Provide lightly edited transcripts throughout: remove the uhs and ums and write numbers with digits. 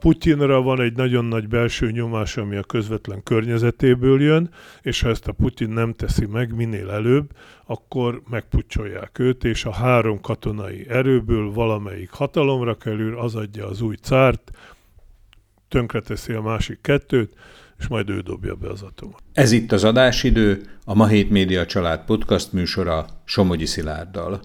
Putyinra van egy nagyon nagy belső nyomás, ami a közvetlen környezetéből jön, és ha ezt a Putyin nem teszi meg minél előbb, akkor megpucsolják őt, és a három katonai erőből valamelyik hatalomra kerül, az adja az új cárt, tönkreteszi a másik kettőt, és majd ő dobja be az atomot. Ez itt az adásidő, a Ma Hét Média család podcast műsora Somogyi Szilárddal.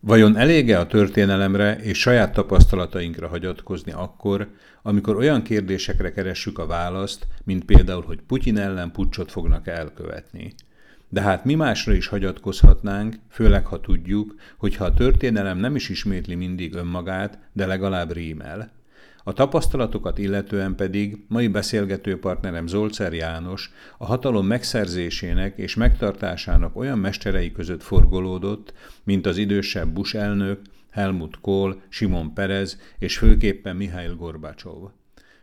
Vajon elége a történelemre és saját tapasztalatainkra hagyatkozni akkor, amikor olyan kérdésekre keressük a választ, mint például, hogy Putyin ellen puccsot fognak elkövetni? De hát mi másra is hagyatkozhatnánk, főleg ha tudjuk, hogy ha a történelem nem is ismétli mindig önmagát, de legalább rímel. A tapasztalatokat illetően pedig mai beszélgetőpartnerem Zolcer János a hatalom megszerzésének és megtartásának olyan mesterei között forgolódott, mint az idősebb Bush elnök, Helmut Kohl, Simon Peres és főképpen Mihail Gorbacsov.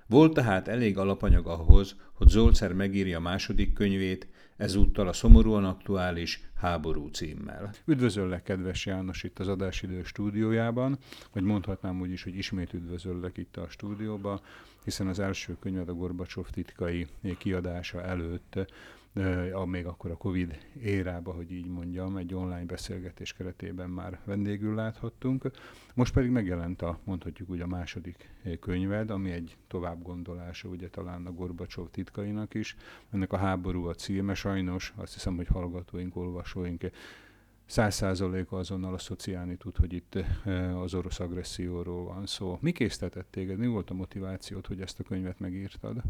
Volt tehát elég alapanyag ahhoz, hogy Zolcer megírja második könyvét, ezúttal a szomorúan aktuális Háború címmel. Üdvözöllek, kedves János, itt az Adásidő stúdiójában, vagy mondhatnám úgy is, hogy ismét üdvözöllek itt a stúdióba, hiszen az első könyved, a Gorbacsov titkai kiadása előtt, még akkor a Covid érába, hogy így mondjam, egy online beszélgetés keretében már vendégül láthattunk. Most pedig megjelent mondhatjuk úgy, a második könyved, ami egy továbbgondolása ugye talán a Gorbacsov titkainak is. Ennek a Háború a címe, sajnos azt hiszem, hogy hallgatóink, olvasóink 100%-a azonnal asszociálni tud, hogy itt az orosz agresszióról van szó. Mi késztetett téged? Mi volt a motivációd, hogy ezt a könyvet megírtad?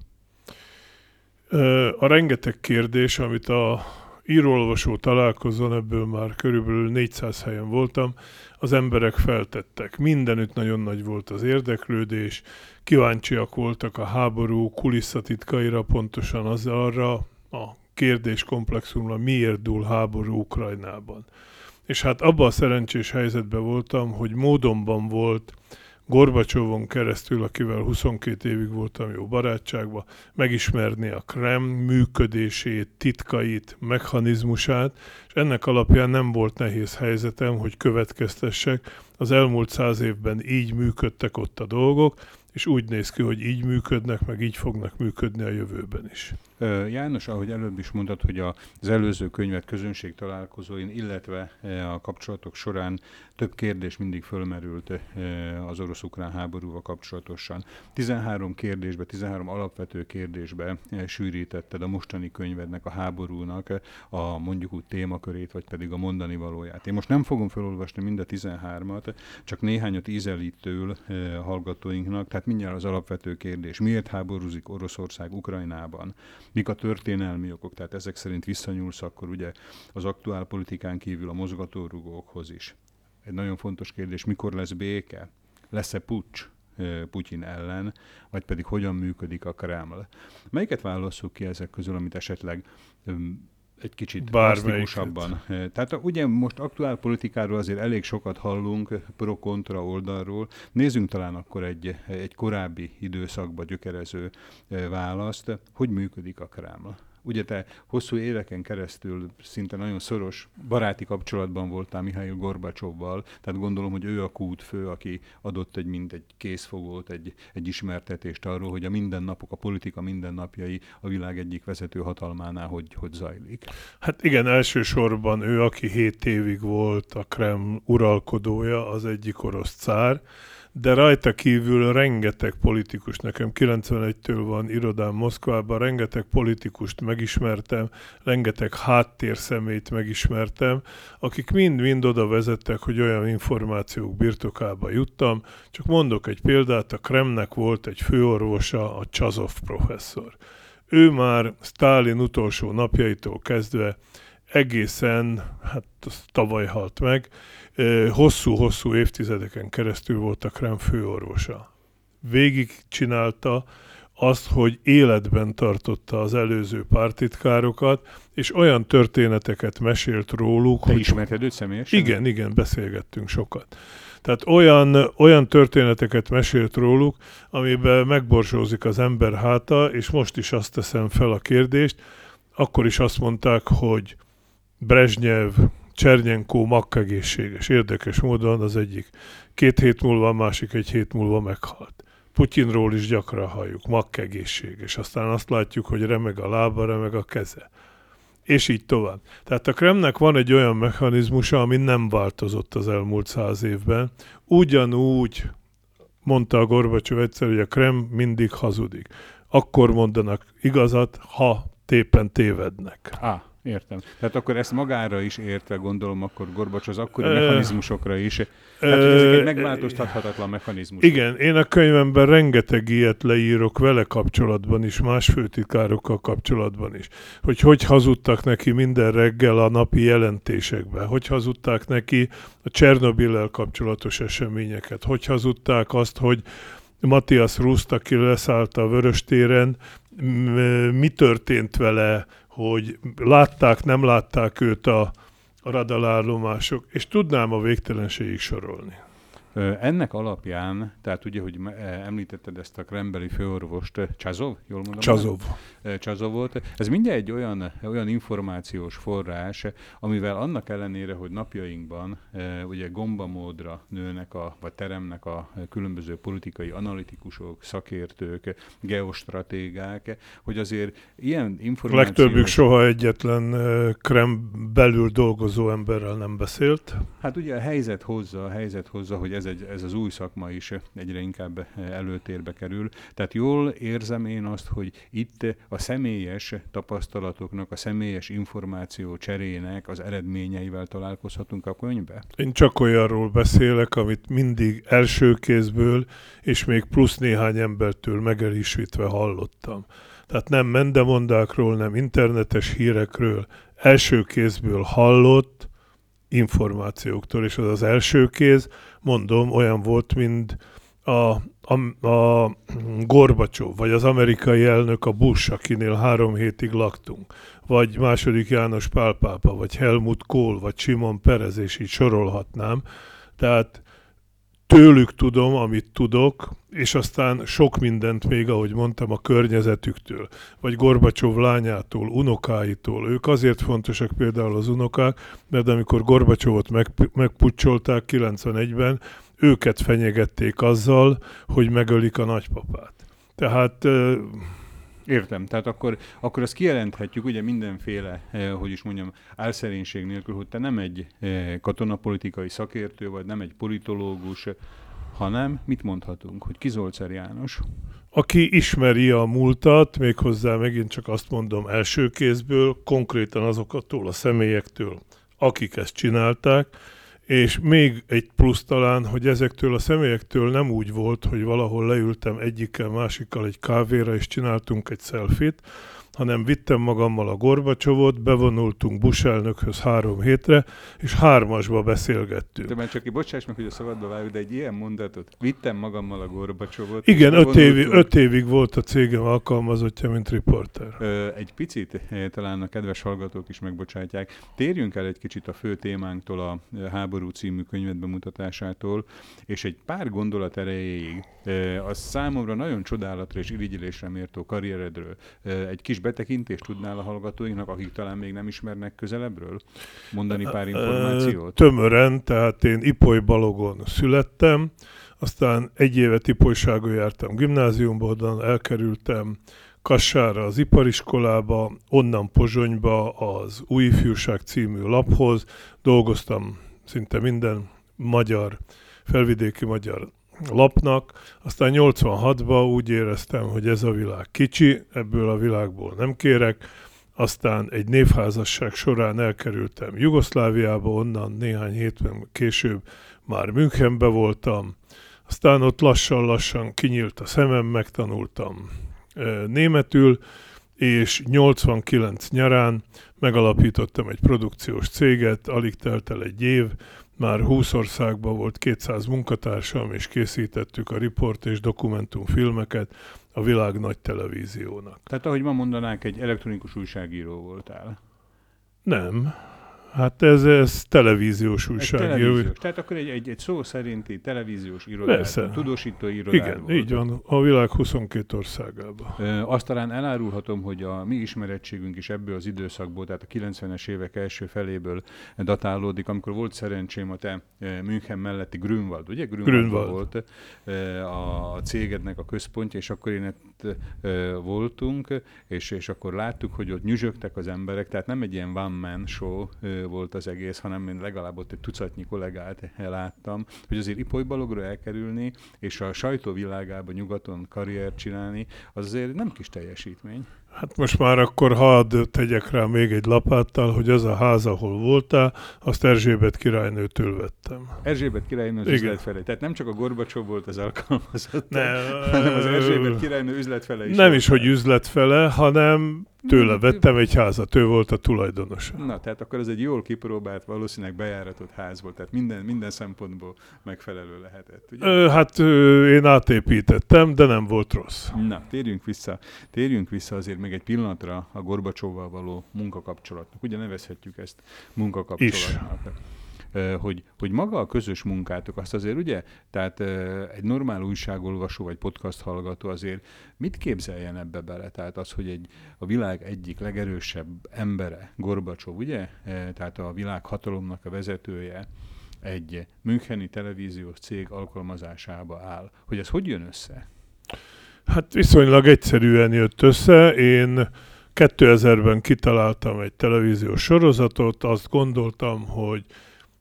A rengeteg kérdés, amit a író-olvasó találkozón, ebből már körülbelül 400 helyen voltam, az emberek feltettek. Mindenütt nagyon nagy volt az érdeklődés, kíváncsiak voltak a háború kulisszatitkaira, pontosan az arra a kérdéskomplexumra, miért dúl háború Ukrajnában. És hát abban a szerencsés helyzetben voltam, hogy módonban volt Gorbacsovon keresztül, akivel 22 évig voltam jó barátságban, megismerni a Kreml működését, titkait, mechanizmusát, és ennek alapján nem volt nehéz helyzetem, hogy következtessek. Az elmúlt 100 évben így működtek ott a dolgok, és úgy néz ki, hogy így működnek, meg így fognak működni a jövőben is. János, ahogy előbb is mondtad, hogy az előző könyvet közönség találkozóin, illetve a kapcsolatok során több kérdés mindig fölmerült az orosz-ukrán háborúval kapcsolatosan. 13 alapvető kérdésbe sűrítetted a mostani könyvednek, a háborúnak a mondjuk úgy témakörét, vagy pedig a mondani valóját. Én most nem fogom felolvasni mind a 13-at, csak néhányat ízelítől hallgatóinknak, tehát mindjárt az alapvető kérdés. Miért háborúzik Oroszország Ukrajnában? Mik a történelmi okok? Tehát ezek szerint visszanyúlsz akkor ugye az aktuál politikán kívül a mozgatórugókhoz is. Egy nagyon fontos kérdés, mikor lesz béke? Lesz-e puccs Putyin ellen? Vagy pedig hogyan működik a Kreml? Melyiket válasszuk ki ezek közül, amit esetleg egy kicsit drasztikusabban. Tehát ugye most aktuál politikáról azért elég sokat hallunk, pro-kontra oldalról. Nézzünk talán akkor egy korábbi időszakba gyökerező választ, hogy működik a Kreml. Ugye te hosszú éveken keresztül szinte nagyon szoros baráti kapcsolatban voltál Mihail Gorbacsovval, tehát gondolom, hogy ő a kútfő, aki adott egy készfogót, egy ismertetést arról, hogy a mindennapok, a politika mindennapjai a világ egyik vezető hatalmánál hogy zajlik. Hát igen, elsősorban ő, aki 7 évig volt a Kreml uralkodója, az egyik orosz cár, de rajta kívül rengeteg politikus, nekem 91-től van irodám Moszkvában, rengeteg politikust megismertem, rengeteg háttérszemét megismertem, akik mind-mind oda vezettek, hogy olyan információk birtokába juttam. Csak mondok egy példát, a Kremlnek volt egy főorvosa, a Csazov professzor. Ő már Stalin utolsó napjaitól kezdve egészen, tavaly halt meg, hosszú-hosszú évtizedeken keresztül volt a Kreml főorvosa. Végig csinálta azt, hogy életben tartotta az előző pártitkárokat, és olyan történeteket mesélt róluk, hogy... Te ismerted őt személyesen? Igen, beszélgettünk sokat. Tehát olyan történeteket mesélt róluk, amiben megborsózik az ember háta, és most is azt teszem fel a kérdést. Akkor is azt mondták, hogy Brezsnyev, Csernyenkó makkegészséges. Érdekes módon az egyik 2 hét múlva, a másik 1 hét múlva meghalt. Putyinról is gyakran halljuk, makkegészség, és aztán azt látjuk, hogy remeg a lába, remeg a keze. És így tovább. Tehát a Kremlnek van egy olyan mechanizmusa, ami nem változott az elmúlt 100 évben. Ugyanúgy mondta a Gorbacsov egyszer, hogy a Kreml mindig hazudik. Akkor mondanak igazat, ha tépen tévednek. Értem. Tehát akkor ezt magára is értve gondolom, akkor Gorbacs az akkori mechanizmusokra is. Tehát, hogy ezek egy megváltoztathatatlan mechanizmus. Igen, én a könyvemben rengeteg ilyet leírok vele kapcsolatban is, más főtitkárokkal kapcsolatban is. Hogy hazudtak neki minden reggel a napi jelentésekben, hogy hazudták neki a Csernobillel kapcsolatos eseményeket, hogy hazudták azt, hogy Matthias Rust, aki leszállt a Vöröstéren, mi történt vele, hogy látták, nem látták őt a radalállomások, és tudnám a végtelenségig sorolni. Ennek alapján, tehát ugye, hogy említetted ezt a krembeli főorvost, Csazov, jól mondom? Csazov. Csazovot. Ez mindjárt egy olyan információs forrás, amivel annak ellenére, hogy napjainkban ugye gombamódra nőnek vagy teremnek a különböző politikai analitikusok, szakértők, geostratégák, hogy azért ilyen információs... Legtöbbük soha egyetlen Kreml belül dolgozó emberrel nem beszélt. Hát ugye a helyzet hozza, hogy ez az új szakma is egyre inkább előtérbe kerül. Tehát jól érzem én azt, hogy itt a személyes tapasztalatoknak, a személyes információ cserének az eredményeivel találkozhatunk a könyvbe? Én csak olyanról beszélek, amit mindig első kézből és még plusz néhány embertől megerősítve hallottam. Tehát nem mendemondákról, nem internetes hírekről, első kézből hallott információktól, és az első kéz, mondom, olyan volt, mint a Gorbacsov, vagy az amerikai elnök, a Bush, akinél 3 hétig laktunk, vagy második János Pál pápa, vagy Helmut Kohl, vagy Simon Peres, és így sorolhatnám. Tehát tőlük tudom, amit tudok, és aztán sok mindent még, ahogy mondtam, a környezetüktől, vagy Gorbacsov lányától, unokáitól. Ők azért fontosak például az unokák, mert amikor Gorbacsovot megpucsolták 91-ben, őket fenyegették azzal, hogy megölik a nagypapát. Tehát... Értem, tehát akkor azt kijelenthetjük, ugye mindenféle, hogy is mondjam, álszerénység nélkül, hogy te nem egy katonapolitikai szakértő vagy, nem egy politológus, hanem mit mondhatunk, hogy ki Zolcer János? Aki ismeri a múltat, méghozzá megint csak azt mondom első kézből, konkrétan azoktól a személyektől, akik ezt csinálták, és még egy plusz talán, hogy ezektől a személyektől nem úgy volt, hogy valahol leültem egyikkel, másikkal egy kávéra, és csináltunk egy selfit, hanem vittem magammal a Gorbacsovot, bevonultunk Bush elnökhöz 3 hétre, és 3-asba beszélgettünk. De már csak ki, bocsáss meg, hogy a szabadba vágok, de egy ilyen mondatot, vittem magammal a Gorbacsovot. Igen, 5 évig volt a cégem alkalmazottja, mint riporter. Egy picit talán a kedves hallgatók is megbocsátják. Térjünk el egy kicsit a fő témánktól, a Háború című könyved bemutatásától, és egy pár gondolat erejéig a számomra nagyon csodálatra és irigyelésre mértó karrieredről egy kis betekintést tudnál a hallgatóinknak, akik talán még nem ismernek közelebbről? Mondani pár információt? Tömören, tehát én Ipoly-Balogon születtem, aztán 1 évet Ipolyságon jártam gimnáziumba, onnan elkerültem Kassára az ipariskolába, onnan Pozsonyba az Új Ifjúság című laphoz, dolgoztam szinte minden magyar, felvidéki magyar lapnak, aztán 86-ban úgy éreztem, hogy ez a világ kicsi, ebből a világból nem kérek, aztán egy névházasság során elkerültem Jugoszláviába, onnan néhány hétben később már Münchenbe voltam, aztán ott lassan-lassan kinyílt a szemem, megtanultam németül, és 89 nyarán megalapítottam egy produkciós céget, alig telt el 1 év, már 20 országban volt 200 munkatársam, és készítettük a riport és dokumentumfilmeket a világ nagy televíziónak. Tehát ahogy ma mondanánk, egy elektronikus újságíró voltál? Nem. Hát ez televíziós újságíró. Televíziós. Tehát akkor egy szó szerinti televíziós irodát, tudósító irodát. Igen, volt. Így van, a világ 22 országában. Azt talán elárulhatom, hogy a mi ismerettségünk is ebből az időszakból, tehát a 90-es évek első feléből datálódik, amikor volt szerencsém a te München melletti Grünwald, ugye? Grünwald volt a cégednek a központja, és akkor én ott voltunk, és akkor láttuk, hogy ott nyüzsögtek az emberek, tehát nem egy ilyen one man show volt az egész, hanem én legalább ott egy tucatnyi kollégát láttam, hogy azért Ipolybalogra elkerülni, és a sajtóvilágában nyugaton karriert csinálni, az azért nem kis teljesítmény. Hát most már akkor hadd tegyek rá még egy lapáttal, hogy az a ház, ahol voltál, azt Erzsébet királynőtől vettem. Erzsébet királynő az üzletfele. Tehát nem csak a Gorbacsov volt az alkalmazott, hanem az Erzsébet királynő üzletfele is. Nem is, hogy üzletfele, hanem tőle vettem egy házat, ő volt a tulajdonosa. Na, tehát akkor ez egy jól kipróbált, valószínűleg bejáratott ház volt, tehát minden szempontból megfelelő lehetett. Ugye? Hát én átépítettem, de nem volt rossz. Na, térjünk vissza azért még egy pillanatra a Gorbacsovval való munkakapcsolatnak. Ugye nevezhetjük ezt munkakapcsolatnak. Hogy maga a közös munkátok, azt azért ugye, tehát egy normál újságolvasó vagy podcast hallgató azért mit képzeljen ebbe bele? Tehát az, hogy a világ egyik legerősebb embere, Gorbacsov, ugye? Tehát a világhatalomnak a vezetője egy müncheni televíziós cég alkalmazásába áll. Hogy ez hogy jön össze? Hát viszonylag egyszerűen jött össze. Én 2000-ben kitaláltam egy televíziós sorozatot, azt gondoltam, hogy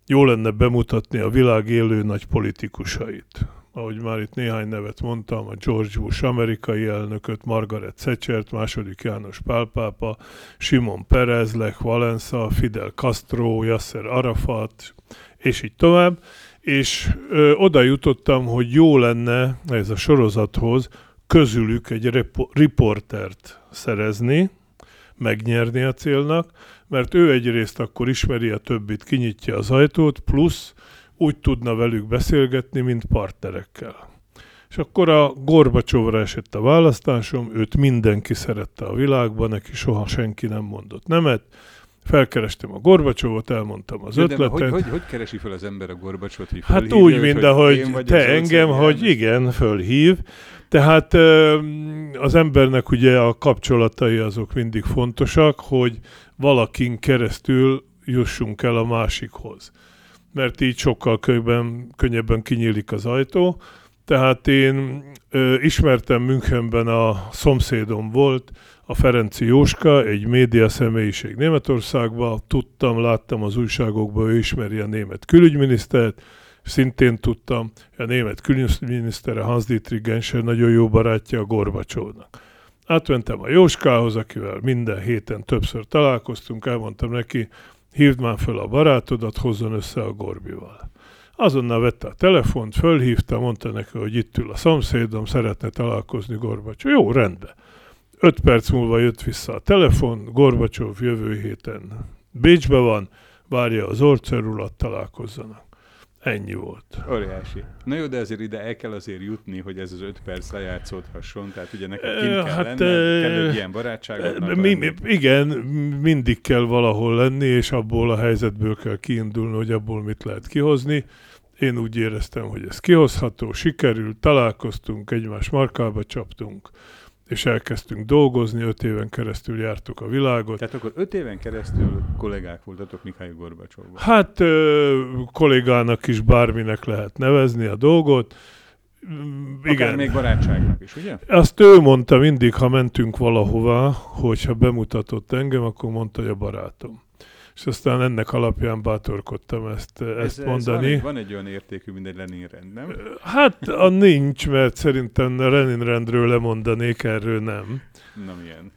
jó lenne bemutatni a világ élő nagy politikusait. Ahogy már itt néhány nevet mondtam, a George Bush amerikai elnököt, Margaret Thatchert, II. János Pál pápa, Simon Peres, Valensa, Fidel Castro, Yasser Arafat, és így tovább. És oda jutottam, hogy jó lenne ez a sorozathoz közülük egy riportert szerezni, megnyerni a célnak, mert ő egyrészt akkor ismeri a többit, kinyitja az ajtót, plusz úgy tudna velük beszélgetni, mint partnerekkel. És akkor a Gorbacsovra esett a választásom, őt mindenki szerette a világban, neki soha senki nem mondott nemet. Felkerestem a Gorbacsovot, elmondtam az ötletet. Hogy keresi fel az ember a Gorbacsovot? Hogy hát úgy, mint ahogy te engem, hogy igen, fölhív. Tehát az embernek ugye a kapcsolatai azok mindig fontosak, hogy valakin keresztül jussunk el a másikhoz. Mert így sokkal könnyebben kinyílik az ajtó. Tehát én ismertem Münchenben, a szomszédom volt, a Ferenci Jóska, egy média személyiség Németországban, tudtam, láttam az újságokban, ő ismeri a német külügyminisztert, szintén tudtam, a német külügyminiszter, Hans-Dietrich Genscher nagyon jó barátja a Gorbacsovnak. Átmentem a Jóskához, akivel minden héten többször találkoztunk, elmondtam neki, hívd már föl a barátodat, hozzon össze a Gorbival. Azonnal vette a telefont, fölhívta, mondta neki, hogy itt ül a szomszédom, szeretne találkozni Gorbacsov. Jó, rendben. 5 perc múlva jött vissza a telefon, Gorbacsov jövő héten Bécsben van, várja az Zolcer urat, találkozzanak. Ennyi volt. Óriási. Na jó, de azért ide el kell azért jutni, hogy ez az 5 perc lejátszódhasson, tehát ugye neked kint kell lenni, kell egy ilyen barátságodnak igen, mindig kell valahol lenni, és abból a helyzetből kell kiindulni, hogy abból mit lehet kihozni. Én úgy éreztem, hogy ez kihozható, sikerült, találkoztunk, egymás markába csaptunk, és elkezdtünk dolgozni, 5 éven keresztül jártuk a világot. Tehát akkor 5 éven keresztül kollégák voltatok Mihail Gorbacsovval? Hát kollégának is bárminek lehet nevezni a dolgot. Igen. Akár még barátságnak is, ugye? Azt ő mondta mindig, ha mentünk valahová, hogyha bemutatott engem, akkor mondta, hogy a barátom. És aztán ennek alapján bátorkodtam ezt mondani. Van egy olyan értékű, mint egy Lenin rend, nem? Hát nincs, mert szerintem Lenin rendről lemondanék, erről nem. Na milyen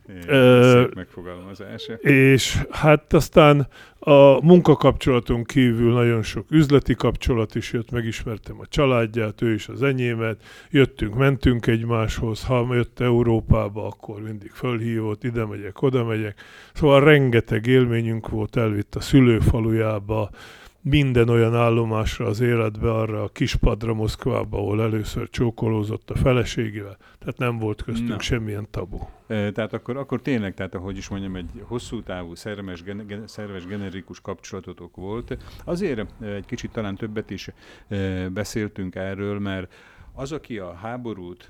szép megfogalmazása. És hát aztán a munkakapcsolaton kívül nagyon sok üzleti kapcsolat is jött, megismertem a családját, ő is az enyémet, jöttünk, mentünk egymáshoz, ha jött Európába, akkor mindig fölhívott, ide megyek, oda megyek. Szóval rengeteg élményünk volt, elvitt a szülőfalujába, minden olyan állomásra az életbe, arra a kispadra Moszkvába, ahol először csókolózott a feleségével, tehát nem volt köztünk semmilyen tabu. Tehát akkor tényleg, tehát ahogy is mondjam, egy hosszú távú, szerves, generikus kapcsolatotok volt. Azért egy kicsit talán többet is beszéltünk erről, mert az, aki a háborút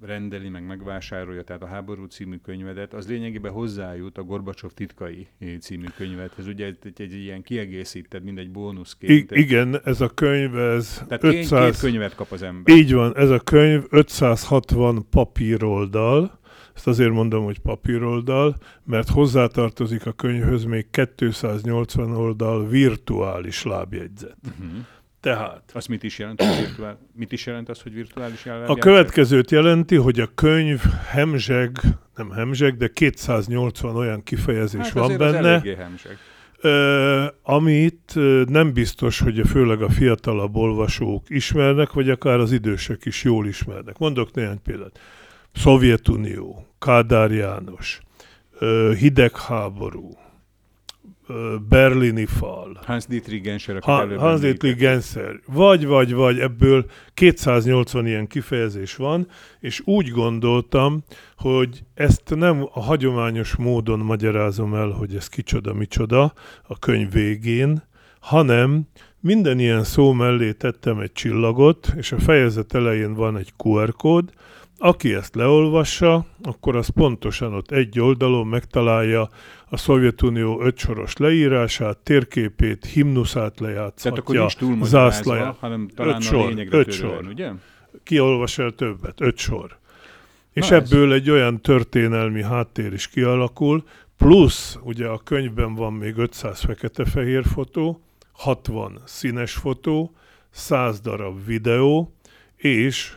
rendeli, meg megvásárolja, tehát a Háború című könyvedet, az lényegében hozzájut a Gorbacsov titkai című könyvedhez. Ugye egy ilyen kiegészített, mindegy bónuszként. Igen, ez a könyv, ez tehát 500... két könyvet kap az ember. Így van, ez a könyv 560 papíroldal, ezt azért mondom, hogy papíroldal, mert hozzátartozik a könyvhöz még 280 oldal virtuális lábjegyzet. Uh-huh. Tehát. Az mit is jelent, hogy virtuális lábjegyzet? A következőt jelenti, hogy a könyv de 280 olyan kifejezés van benne, amit nem biztos, hogy főleg a fiatalabb olvasók ismernek, vagy akár az idősek is jól ismernek. Mondok néhány példát. Szovjetunió, Kádár János, hidegháború, berlini fal. Hans-Dietrich Genscher. Vagy ebből 280 ilyen kifejezés van, és úgy gondoltam, hogy ezt nem a hagyományos módon magyarázom el, hogy ez kicsoda-micsoda a könyv végén, hanem minden ilyen szó mellé tettem egy csillagot, és a fejezet elején van egy QR kód. Aki ezt leolvassa, akkor az pontosan ott egy oldalon megtalálja a Szovjetunió 5 soros leírását, térképét, himnuszát lejátszhatja, zászlaját. Hanem talán 5 sor, ugye? Kiolvas el többet, 5 sor. És ebből egy olyan történelmi háttér is kialakul, plusz ugye a könyvben van még 500 fekete-fehér fotó, 60 színes fotó, 100 darab videó, és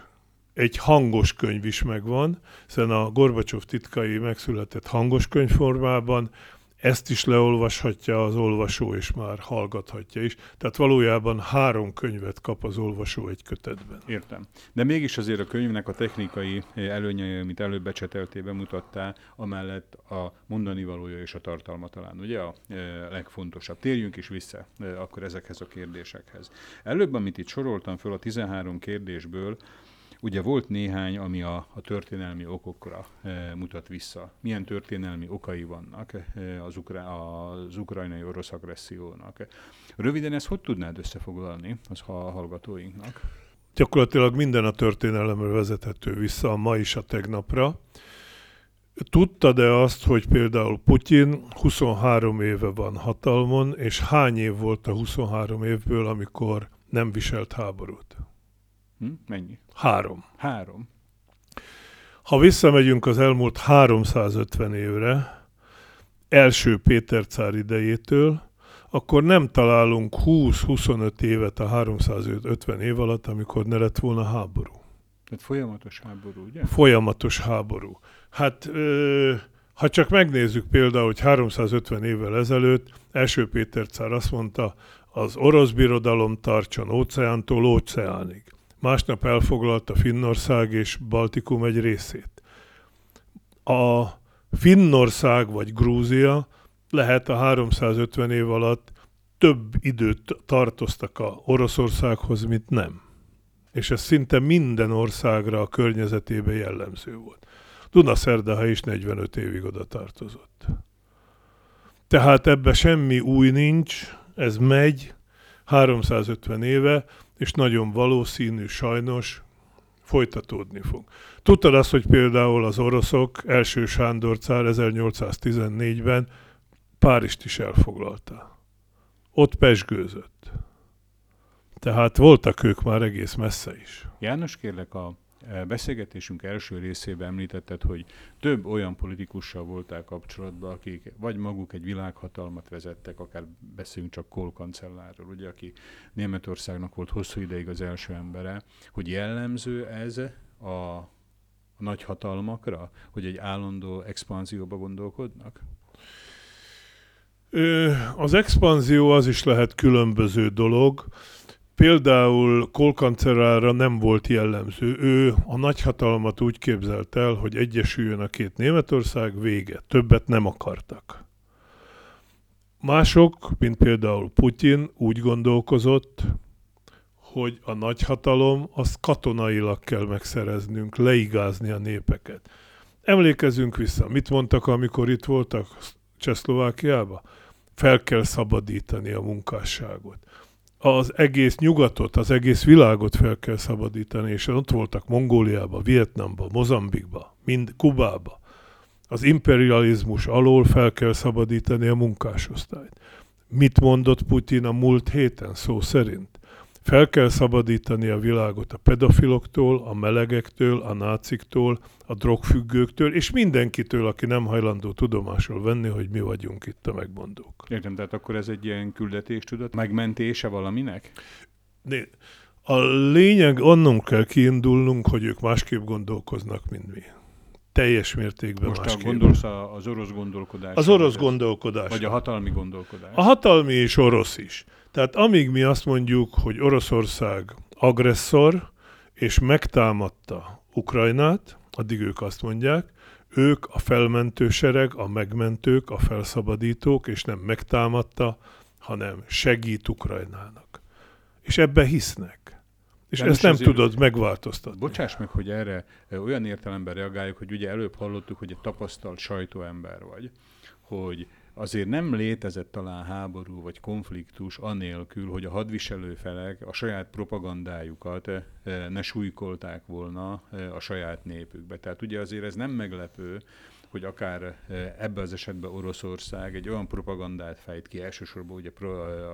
egy hangos könyv is megvan, hiszen a Gorbacsov titkai megszületett hangos könyvformában, ezt is leolvashatja az olvasó, és már hallgathatja is. Tehát valójában 3 könyvet kap az olvasó egy kötetben. Értem. De mégis azért a könyvnek a technikai előnyei, amit előbb becseteltébe mutattál, amellett a mondani valója és a tartalma talán, ugye a legfontosabb. Térjünk is vissza akkor ezekhez a kérdésekhez. Előbb, amit itt soroltam föl a 13 kérdésből, ugye volt néhány, ami a történelmi okokra mutat vissza. Milyen történelmi okai vannak az ukrajnai orosz agressziónak? Röviden ezt hogy tudnád összefoglalni a hallgatóinknak? Gyakorlatilag minden a történelemről vezethető vissza, a ma is a tegnapra. Tudtad-e azt, hogy például Putyin 23 éve van hatalmon, és hány év volt a 23 évből, amikor nem viselt háborút? Mennyi? 3. Ha visszamegyünk az elmúlt 350 évre, első Péter cár idejétől, akkor nem találunk 20-25 évet a 350 év alatt, amikor ne lett volna háború. Tehát folyamatos háború, ugye? Folyamatos háború. Hát, ha csak megnézzük például, hogy 350 évvel ezelőtt első Péter cár azt mondta, az orosz birodalom tartson óceántól óceánig. Másnap elfoglalta Finnország és Baltikum egy részét. A Finnország vagy Grúzia lehet a 350 év alatt több időt tartoztak a Oroszországhoz, mint nem. És ez szinte minden országra a környezetében jellemző volt. Dunaszerdaha is 45 évig oda tartozott. Tehát ebbe semmi új nincs, ez megy 350 éve, és nagyon valószínű, sajnos folytatódni fog. Tudtad azt, hogy például az oroszok Első Sándor cár 1814-ben Párizst is elfoglalta. Ott pezsgőzött. Tehát voltak ők már egész messze is. János, kérlek, a beszélgetésünk első részében említetted, hogy több olyan politikussal voltál kapcsolatban, akik vagy maguk egy világhatalmat vezettek, akár beszéljünk csak Kohl kancellárról, ugye, aki Németországnak volt hosszú ideig az első embere, hogy jellemző ez a nagy hatalmakra, hogy egy állandó expanzióba gondolkodnak? Az expanzió az is lehet különböző dolog. Például Kohl kancellára nem volt jellemző. Ő a nagyhatalmat úgy képzelt el, hogy egyesüljön a két Németország, vége. Többet nem akartak. Mások, mint például Putyin úgy gondolkozott, hogy a nagyhatalom azt katonailag kell megszereznünk, leigázni a népeket. Emlékezzünk vissza, mit mondtak, amikor itt voltak Csehszlovákiában? Fel kell szabadítani a munkásságot. Az egész nyugatot, az egész világot fel kell szabadítani, és ott voltak Mongóliában, Vietnamban, Mozambikban, mind Kubában. Az imperializmus alól fel kell szabadítani a munkásosztályt. Mit mondott Putyin a múlt héten szó szerint? Fel kell szabadítani a világot a pedofiloktól, a melegektől, a náciktól, a drogfüggőktől, és mindenkitől, aki nem hajlandó tudomásul venni, hogy mi vagyunk itt a megmondók. Értem, tehát akkor ez egy ilyen küldetéstudat, megmentése valaminek? A lényeg, onnan kell kiindulnunk, hogy ők másképp gondolkoznak, mint mi. Teljes mértékben másképp. Most gondolsz az orosz gondolkodás? Az orosz gondolkodás. Vagy a hatalmi gondolkodás? A hatalmi és orosz is. Tehát amíg mi azt mondjuk, hogy Oroszország agresszor, és megtámadta Ukrajnát, addig ők azt mondják, ők a felmentő sereg, a megmentők, a felszabadítók, és nem megtámadta, hanem segít Ukrajnának. És ebben hisznek. És ezt nem tudod megváltoztatni. Bocsáss meg, hogy erre olyan értelemben reagáljuk, hogy ugye előbb hallottuk, hogy egy tapasztalt sajtóember vagy, hogy azért nem létezett talán háború vagy konfliktus anélkül, hogy a hadviselő felek a saját propagandájukat ne súlykolták volna a saját népükbe. Tehát ugye azért ez nem meglepő, hogy akár ebben az esetben Oroszország egy olyan propagandát fejt ki, elsősorban ugye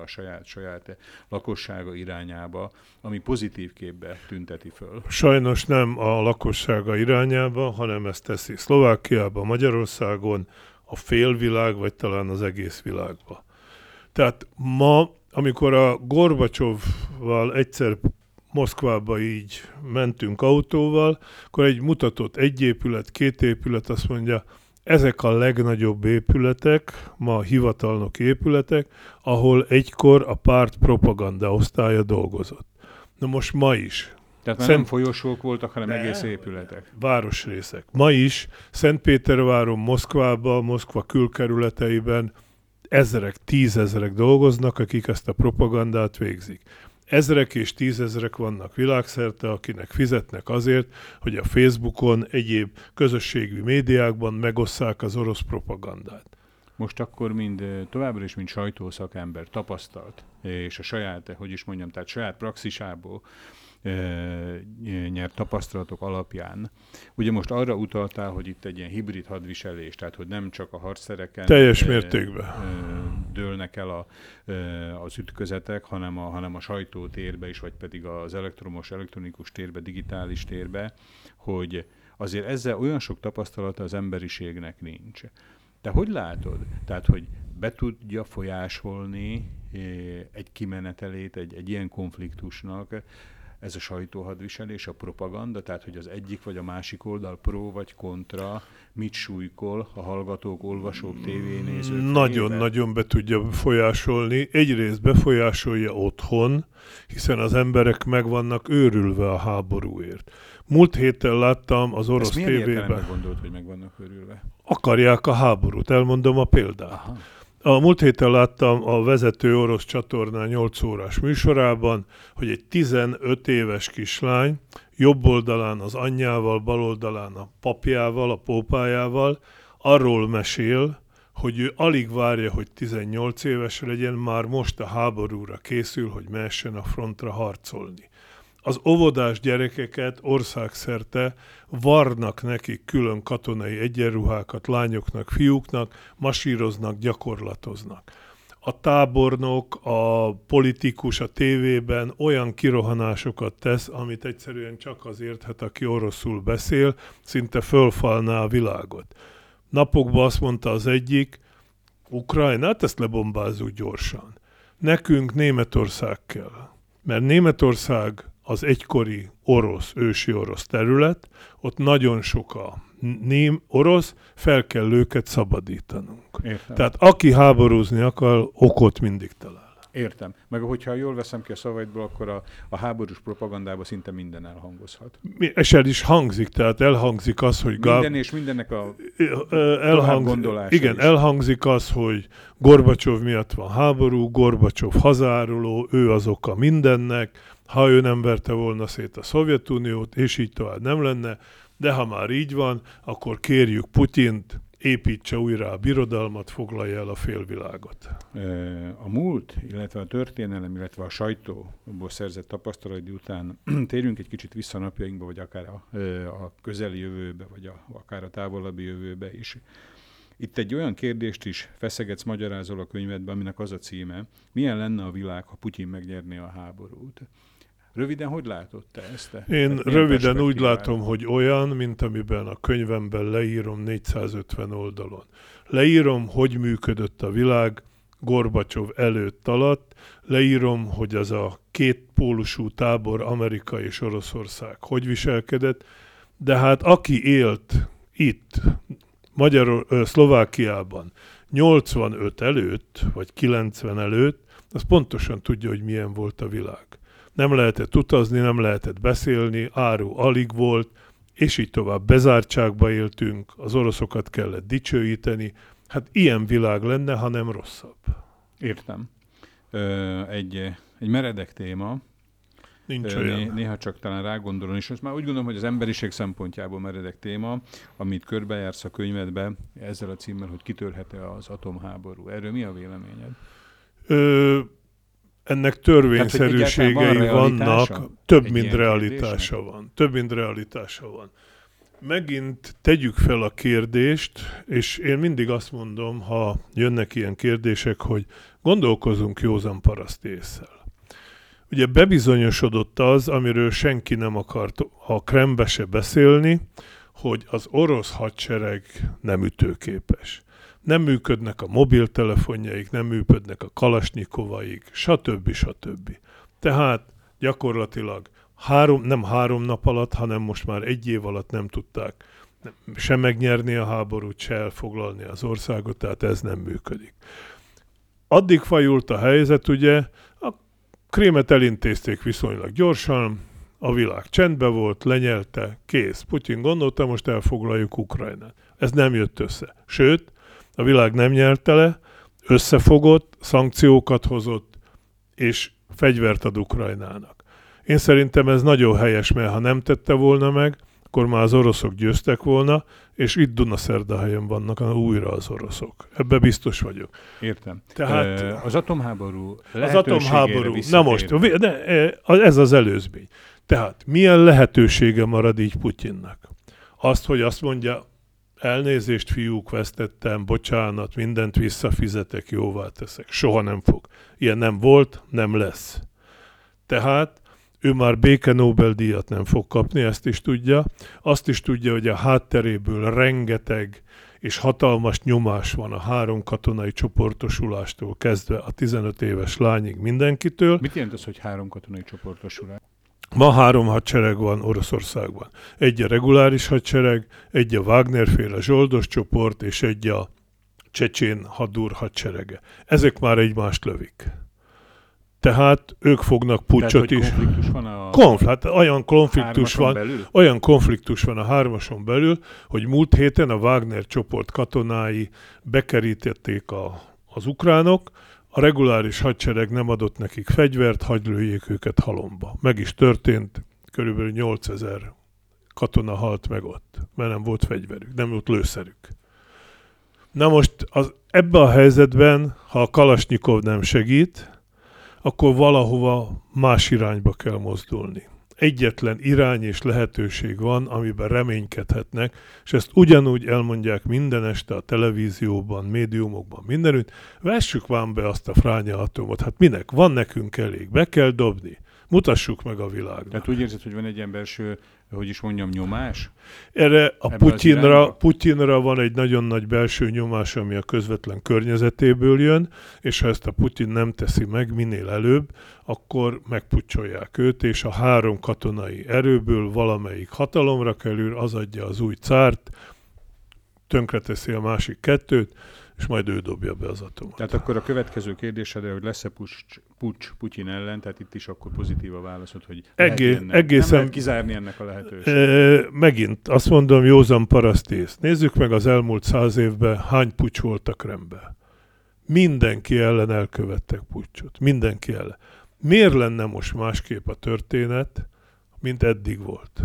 a saját lakossága irányába, ami pozitív képbe tünteti föl. Sajnos nem a lakossága irányába, hanem ezt teszi Szlovákiában, Magyarországon, a félvilág, vagy talán az egész világba. Tehát ma, amikor a Gorbacsovval egyszer Moszkvába így mentünk autóval, akkor egy mutatott egy épület, két épület, azt mondja, ezek a legnagyobb épületek, ma hivatalnok épületek, ahol egykor a párt propaganda osztálya dolgozott. Na most ma is. Tehát már nem folyosók voltak, hanem egész épületek. Városrészek. Ma is Szentpéterváron, Moszkvában, Moszkva külkerületeiben ezrek, tízezrek dolgoznak, akik ezt a propagandát végzik. Ezrek és tízezrek vannak világszerte, akinek fizetnek azért, hogy a Facebookon, egyéb közösségi médiákban megosszák az orosz propagandát. Most akkor továbbra is, mint sajtószakember tapasztalt, és a saját, tehát saját praxisából, nyert tapasztalatok alapján. Ugye most arra utaltál, hogy itt egy ilyen hibrid hadviselés, tehát hogy nem csak a harcszereken teljes mértékben dőlnek el az ütközetek, hanem a sajtótérbe is, vagy pedig az elektronikus térbe, digitális térbe, hogy azért ezzel olyan sok tapasztalata az emberiségnek nincs. De hogy látod? Tehát, hogy be tudja folyásolni egy kimenetelét egy ilyen konfliktusnak, ez a sajtóhadviselés, a propaganda, tehát hogy az egyik vagy a másik oldal pro vagy kontra, mit súlykol a hallgatók, olvasók, tévénézők? Nagyon-nagyon be tudja folyásolni. Egyrészt befolyásolja otthon, hiszen az emberek meg vannak őrülve a háborúért. Múlt héten láttam az orosz tévében. Ezt milyen értelemben gondolt, hogy meg vannak őrülve? Akarják a háborút, elmondom a példát. Aha. A múlt héten láttam a vezető orosz csatornán 8 órás műsorában, hogy egy 15 éves kislány jobb oldalán az anyjával, bal oldalán a papjával, a pópájával arról mesél, hogy ő alig várja, hogy 18 éves legyen, már most a háborúra készül, hogy mehessen a frontra harcolni. Az óvodás gyerekeket országszerte varnak nekik külön katonai egyenruhákat, lányoknak, fiúknak, masíroznak, gyakorlatoznak. A tábornok, a politikus a tévében olyan kirohanásokat tesz, amit egyszerűen csak az érthet, aki oroszul beszél, szinte fölfalná a világot. Napokban azt mondta az egyik, Ukrajnát ezt lebombázzuk gyorsan. Nekünk Németország kell, mert Németország az egykori orosz, ősi orosz terület, ott nagyon sok a orosz, fel kell őket szabadítanunk. Értem. Tehát aki háborúzni akar, okot mindig talál. Értem. Meg hogyha jól veszem ki a szavaidból, akkor a háborús propagandában szinte minden elhangozhat. És el is hangzik, tehát elhangzik az, hogy... Minden és mindennek a továbbgondolása. Igen, is. Elhangzik az, hogy Gorbacsov miatt van háború, Gorbacsov hazáruló, ő az oka mindennek, ha ő nem verte volna szét a Szovjetuniót, és így tovább nem lenne, de ha már így van, akkor kérjük Putyint, építse újra a birodalmat, foglalja el a félvilágot. A múlt, illetve a történelem, illetve a sajtóból szerzett tapasztalati után térjünk egy kicsit vissza napjainkba, vagy akár a közeli jövőbe, vagy akár a távolabbi jövőbe is. Itt egy olyan kérdést is feszegetsz, magyarázol a könyvedben, aminek az a címe, milyen lenne a világ, ha Putyin megnyerné a háborút. Röviden, hogy látod te ezt? Én röviden úgy látom, hogy olyan, mint amiben a könyvemben leírom 450 oldalon. Leírom, hogy működött a világ Gorbacsov előtt alatt, leírom, hogy az a két pólusú tábor, Amerika és Oroszország, hogy viselkedett, de hát aki élt itt, Szlovákiában 85 előtt, vagy 90 előtt, az pontosan tudja, hogy milyen volt a világ. Nem lehetett utazni, nem lehetett beszélni, áru alig volt, és így tovább bezártságba éltünk, az oroszokat kellett dicsőíteni. Hát ilyen világ lenne, ha nem rosszabb. Értem. Egy meredek téma. Nincs olyan. Néha csak talán rágondolom, és most már úgy gondolom, hogy az emberiség szempontjából meredek téma, amit körbejársz a könyvedbe ezzel a címmel, hogy kitörhet-e az atomháború. Erről mi a véleményed? Ennek törvényszerűségei vannak, több mint realitása van. Megint tegyük fel a kérdést, és én mindig azt mondom, ha jönnek ilyen kérdések, hogy gondolkozunk józan paraszt ésszel. Ugye bebizonyosodott az, amiről senki nem akart a Kremlbe se beszélni, hogy az orosz hadsereg nem ütőképes. Nem működnek a mobiltelefonjaik, nem működnek a kalasnyikovaik, stb. Stb. Tehát gyakorlatilag nem három nap alatt, hanem most már egy év alatt nem tudták se megnyerni a háborút, se elfoglalni az országot, tehát ez nem működik. Addig fajult a helyzet, ugye, Krémet elintézték viszonylag gyorsan, a világ csendben volt, lenyelte, kész. Putyin gondolta, most elfoglaljuk Ukrajnát. Ez nem jött össze. Sőt, a világ nem nyerte le, összefogott, szankciókat hozott, és fegyvert ad Ukrajnának. Én szerintem ez nagyon helyes, mert ha nem tette volna meg, akkor már az oroszok győztek volna, és itt Dunaszerdahelyen vannak újra az oroszok. Ebbe biztos vagyok. Értem. Tehát az atomháború lehetőségére visszatérve. Na most, ez az előzmény. Tehát milyen lehetősége marad így Putyinnak? Azt, hogy azt mondja, elnézést fiúk, vesztettem, bocsánat, mindent visszafizetek, jóvá teszek. Soha nem fog. Ilyen nem volt, nem lesz. Tehát ő már béke Nobel-díjat nem fog kapni, ezt is tudja. Azt is tudja, hogy a hátteréből rengeteg és hatalmas nyomás van a három katonai csoportosulástól kezdve a 15 éves lányig mindenkitől. Mit jelent az, hogy három katonai csoportosulás? Ma három hadsereg van Oroszországban. Egy a reguláris hadsereg, egy a Wagner-féle zsoldos csoport, és egy a Csecsén Hadur hadserege. Ezek már egymást lövik. Tehát ők fognak puccsot is. Konfliktus van olyan konfliktus van a hármason belül, hogy múlt héten a Wagner csoport katonái bekerítették az ukránok, a reguláris hadsereg nem adott nekik fegyvert, hadd lőjék őket halomba. Meg is történt, körülbelül 8000 katona halt meg ott, mert nem volt fegyverük, nem volt lőszerük. Na most ebben a helyzetben, ha a Kalasnyikov nem segít, akkor valahova más irányba kell mozdulni. Egyetlen irány és lehetőség van, amiben reménykedhetnek, és ezt ugyanúgy elmondják minden este a televízióban, médiumokban, mindenütt. Vessük vám be azt a fránya atomot, hát minek? Van nekünk elég, be kell dobni. Mutassuk meg a világnak. Tehát úgy érzed, hogy van egy ilyen belső, hogy is mondjam, nyomás? Erre a Putyinra van egy nagyon nagy belső nyomás, ami a közvetlen környezetéből jön, és ha ezt a Putyin nem teszi meg minél előbb, akkor megpucsolják őt, és a három katonai erőből valamelyik hatalomra kerül, az adja az új cárt, tönkreteszi a másik kettőt, és majd ő dobja be az atomot. Tehát akkor a következő kérdésedre, hogy lesz-e puccs Putyin ellen, tehát itt is akkor pozitív a válaszod, hogy egészen, nem lehet kizárni ennek a lehetőséget. Megint azt mondom, józan parasztész. Nézzük meg az elmúlt 100 évben, hány puccs volt a Kremlben. Mindenki ellen elkövettek puccsot. Mindenki ellen. Miért lenne most másképp a történet, mint eddig volt?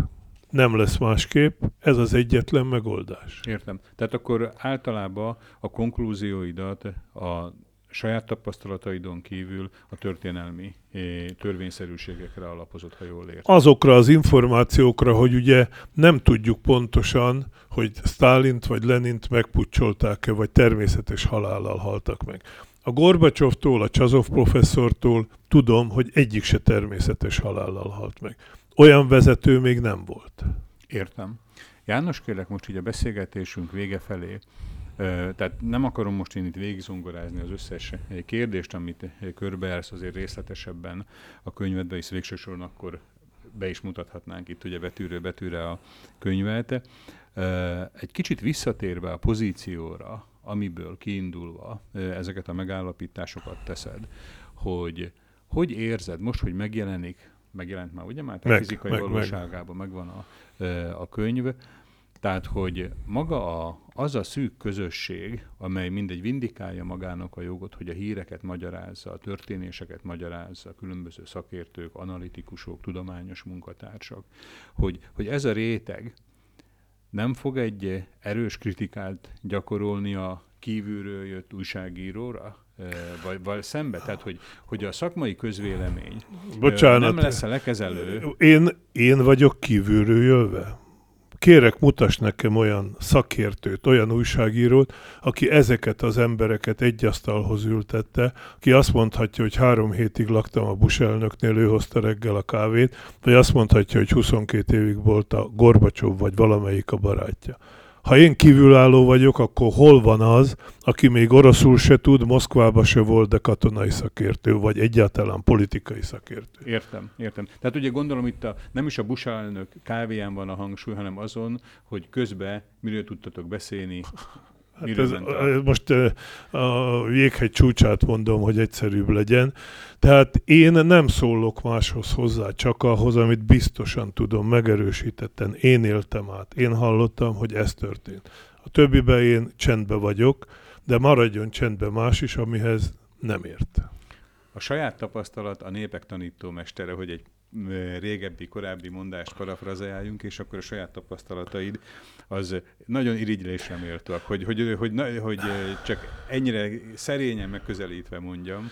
Nem lesz másképp, ez az egyetlen megoldás. Értem. Tehát akkor általában a konklúzióidat a saját tapasztalataidon kívül a történelmi törvényszerűségekre alapozott, ha jól értem. Azokra az információkra, hogy ugye nem tudjuk pontosan, hogy Sztálint vagy Lenint megpucsolták-e, vagy természetes halállal haltak meg. A Gorbacsovtól, a Csazov professzortól tudom, hogy egyik se természetes halállal halt meg. Olyan vezető még nem volt. Értem. János, kérlek most így a beszélgetésünk vége felé, tehát nem akarom most én itt végigzongorázni az összes kérdést, amit körbejársz azért részletesebben a könyvedbe, hisz végső soron akkor be is mutathatnánk itt ugye betűről-betűre a könyvet. Egy kicsit visszatérve a pozícióra, amiből kiindulva ezeket a megállapításokat teszed, hogy érzed most, hogy megjelent már, ugye már? A fizikai valóságában megvan a könyv. Tehát, hogy maga az a szűk közösség, amely mindegy vindikálja magának a jogot, hogy a híreket magyarázza, a történéseket magyarázza, különböző szakértők, analitikusok, tudományos munkatársak, hogy ez a réteg nem fog egy erős kritikát gyakorolni a kívülről jött újságíróra, vagy szembe? Tehát, hogy a szakmai közvélemény nem lesz a lekezelő. Én vagyok kívülről jövve. Kérek, mutass nekem olyan szakértőt, olyan újságírót, aki ezeket az embereket egy asztalhoz ültette, aki azt mondhatja, hogy 3 hétig laktam a Bush elnöknél, ő hozta reggel a kávét, vagy azt mondhatja, hogy 22 évig volt a Gorbacsov, vagy valamelyik a barátja. Ha én kívülálló vagyok, akkor hol van az, aki még oroszul se tud, Moszkvába se volt, de katonai szakértő, vagy egyáltalán politikai szakértő? Értem. Tehát ugye gondolom itt nem is a Bush elnök kávéján van a hangsúly, hanem azon, hogy közben miről tudtatok beszélni. Hát most a jéghegy csúcsát mondom, hogy egyszerűbb legyen. Tehát én nem szólok máshoz hozzá, csak ahhoz, amit biztosan tudom, megerősítetten. Én éltem át, én hallottam, hogy ez történt. A többiben én csendben vagyok, de maradjon csendben más is, amihez nem ért. A saját tapasztalat a népek tanítómestere, hogy egy régebbi, korábbi mondást parafrazáljunk, és akkor a saját tapasztalataid az nagyon irigylésre méltóak, hogy csak ennyire szerényen megközelítve mondjam.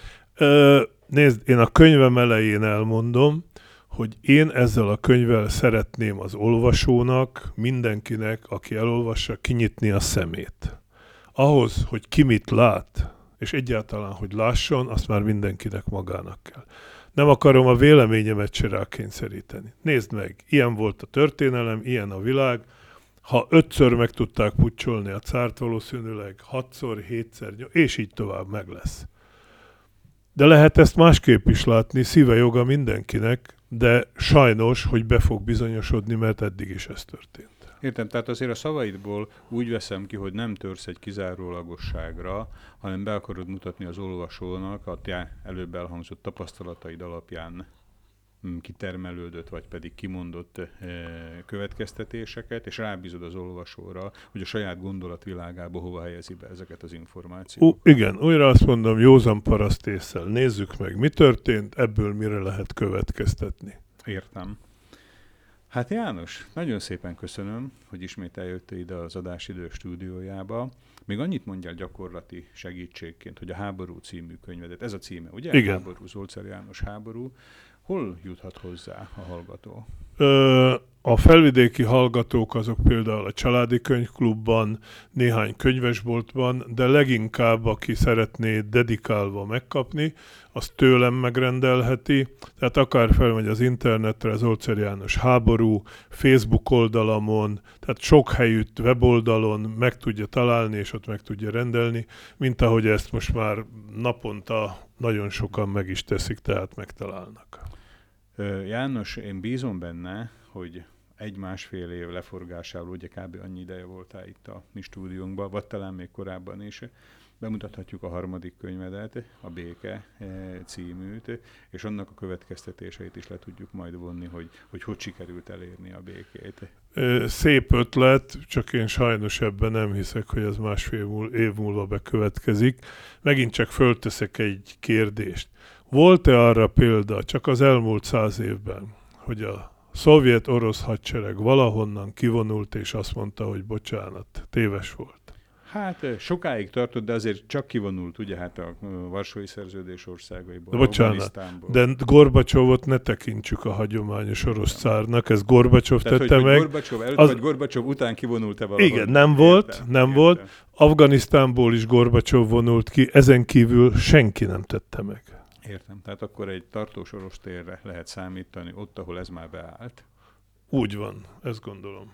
Nézd, én a könyvem elején elmondom, hogy én ezzel a könyvvel szeretném az olvasónak, mindenkinek, aki elolvassa, kinyitni a szemét. Ahhoz, hogy ki mit lát, és egyáltalán, hogy lásson, azt már mindenkinek magának kell. Nem akarom a véleményemet se rákényszeríteni. Nézd meg, ilyen volt a történelem, ilyen a világ. Ha 5-ször meg tudták pucsolni a cárt, valószínűleg 6-szor, 7-szer, és így tovább meg lesz. De lehet ezt másképp is látni, szíve joga mindenkinek, de sajnos, hogy be fog bizonyosodni, mert eddig is ez történt. Értem, tehát azért a szavaidból úgy veszem ki, hogy nem törsz egy kizárólagosságra, hanem be akarod mutatni az olvasónak a te előbb elhangzott tapasztalataid alapján kitermelődött, vagy pedig kimondott következtetéseket, és rábízod az olvasóra, hogy a saját gondolatvilágába hova helyezi be ezeket az információkat. Igen, újra azt mondom, józan parasztésszel nézzük meg, mi történt, ebből mire lehet következtetni. Értem. Hát János, nagyon szépen köszönöm, hogy ismét eljöttél ide az Adásidő stúdiójába. Még annyit mondjál gyakorlati segítségként, hogy a Háború című könyvedet, ez a címe, ugye? Igen. Háború, Zolcer János Háború. Hol juthat hozzá a hallgató? A felvidéki hallgatók azok például a Családi Könyvklubban, néhány könyvesboltban, de leginkább, aki szeretné dedikálva megkapni, az tőlem megrendelheti. Tehát akár felmegy az internetre, az Zolcer János Háború, Facebook oldalamon, tehát sok helyütt weboldalon meg tudja találni, és ott meg tudja rendelni, mint ahogy ezt most már naponta nagyon sokan meg is teszik, tehát megtalálnak. János, én bízom benne, hogy egy-másfél év leforgásával, ugye kb. Annyi ideje voltál itt a mi stúdiónkban, vagy talán még korábban is, bemutathatjuk a harmadik könyvedet, a Béke címűt, és annak a következtetéseit is le tudjuk majd vonni, hogy sikerült elérni a békét. Szép ötlet, csak én sajnos ebben nem hiszek, hogy ez másfél év múlva bekövetkezik. Megint csak fölteszek egy kérdést. Volt-e arra példa csak az elmúlt 100 évben, hogy a szovjet-orosz hadsereg valahonnan kivonult, és azt mondta, hogy bocsánat, téves volt? Hát sokáig tartott, de azért csak kivonult, ugye hát a Varsói Szerződés országaiból. De bocsánat, de Gorbacsovot ne tekintsük a hagyományos orosz cárnak, ez Gorbacsov tette meg. Gorbacsov előtt, vagy Gorbacsov után kivonult-e valahol? Igen, nem volt. Afganisztánból is Gorbacsov vonult ki, ezen kívül senki nem tette meg. Értem, tehát akkor egy tartós orosz térre lehet számítani, ott, ahol ez már beállt. Úgy van, ezt gondolom.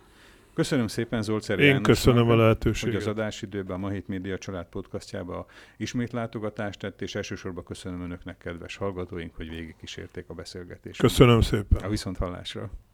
Köszönöm szépen Zolcer Jánosnak. Én köszönöm a lehetőséget. Hogy az adásidőben a Ma Hét Média család podcastjába ismét látogatást tett, és elsősorban köszönöm önöknek, kedves hallgatóink, hogy végigkísérték a beszélgetést. Köszönöm szépen. A viszonthallásra.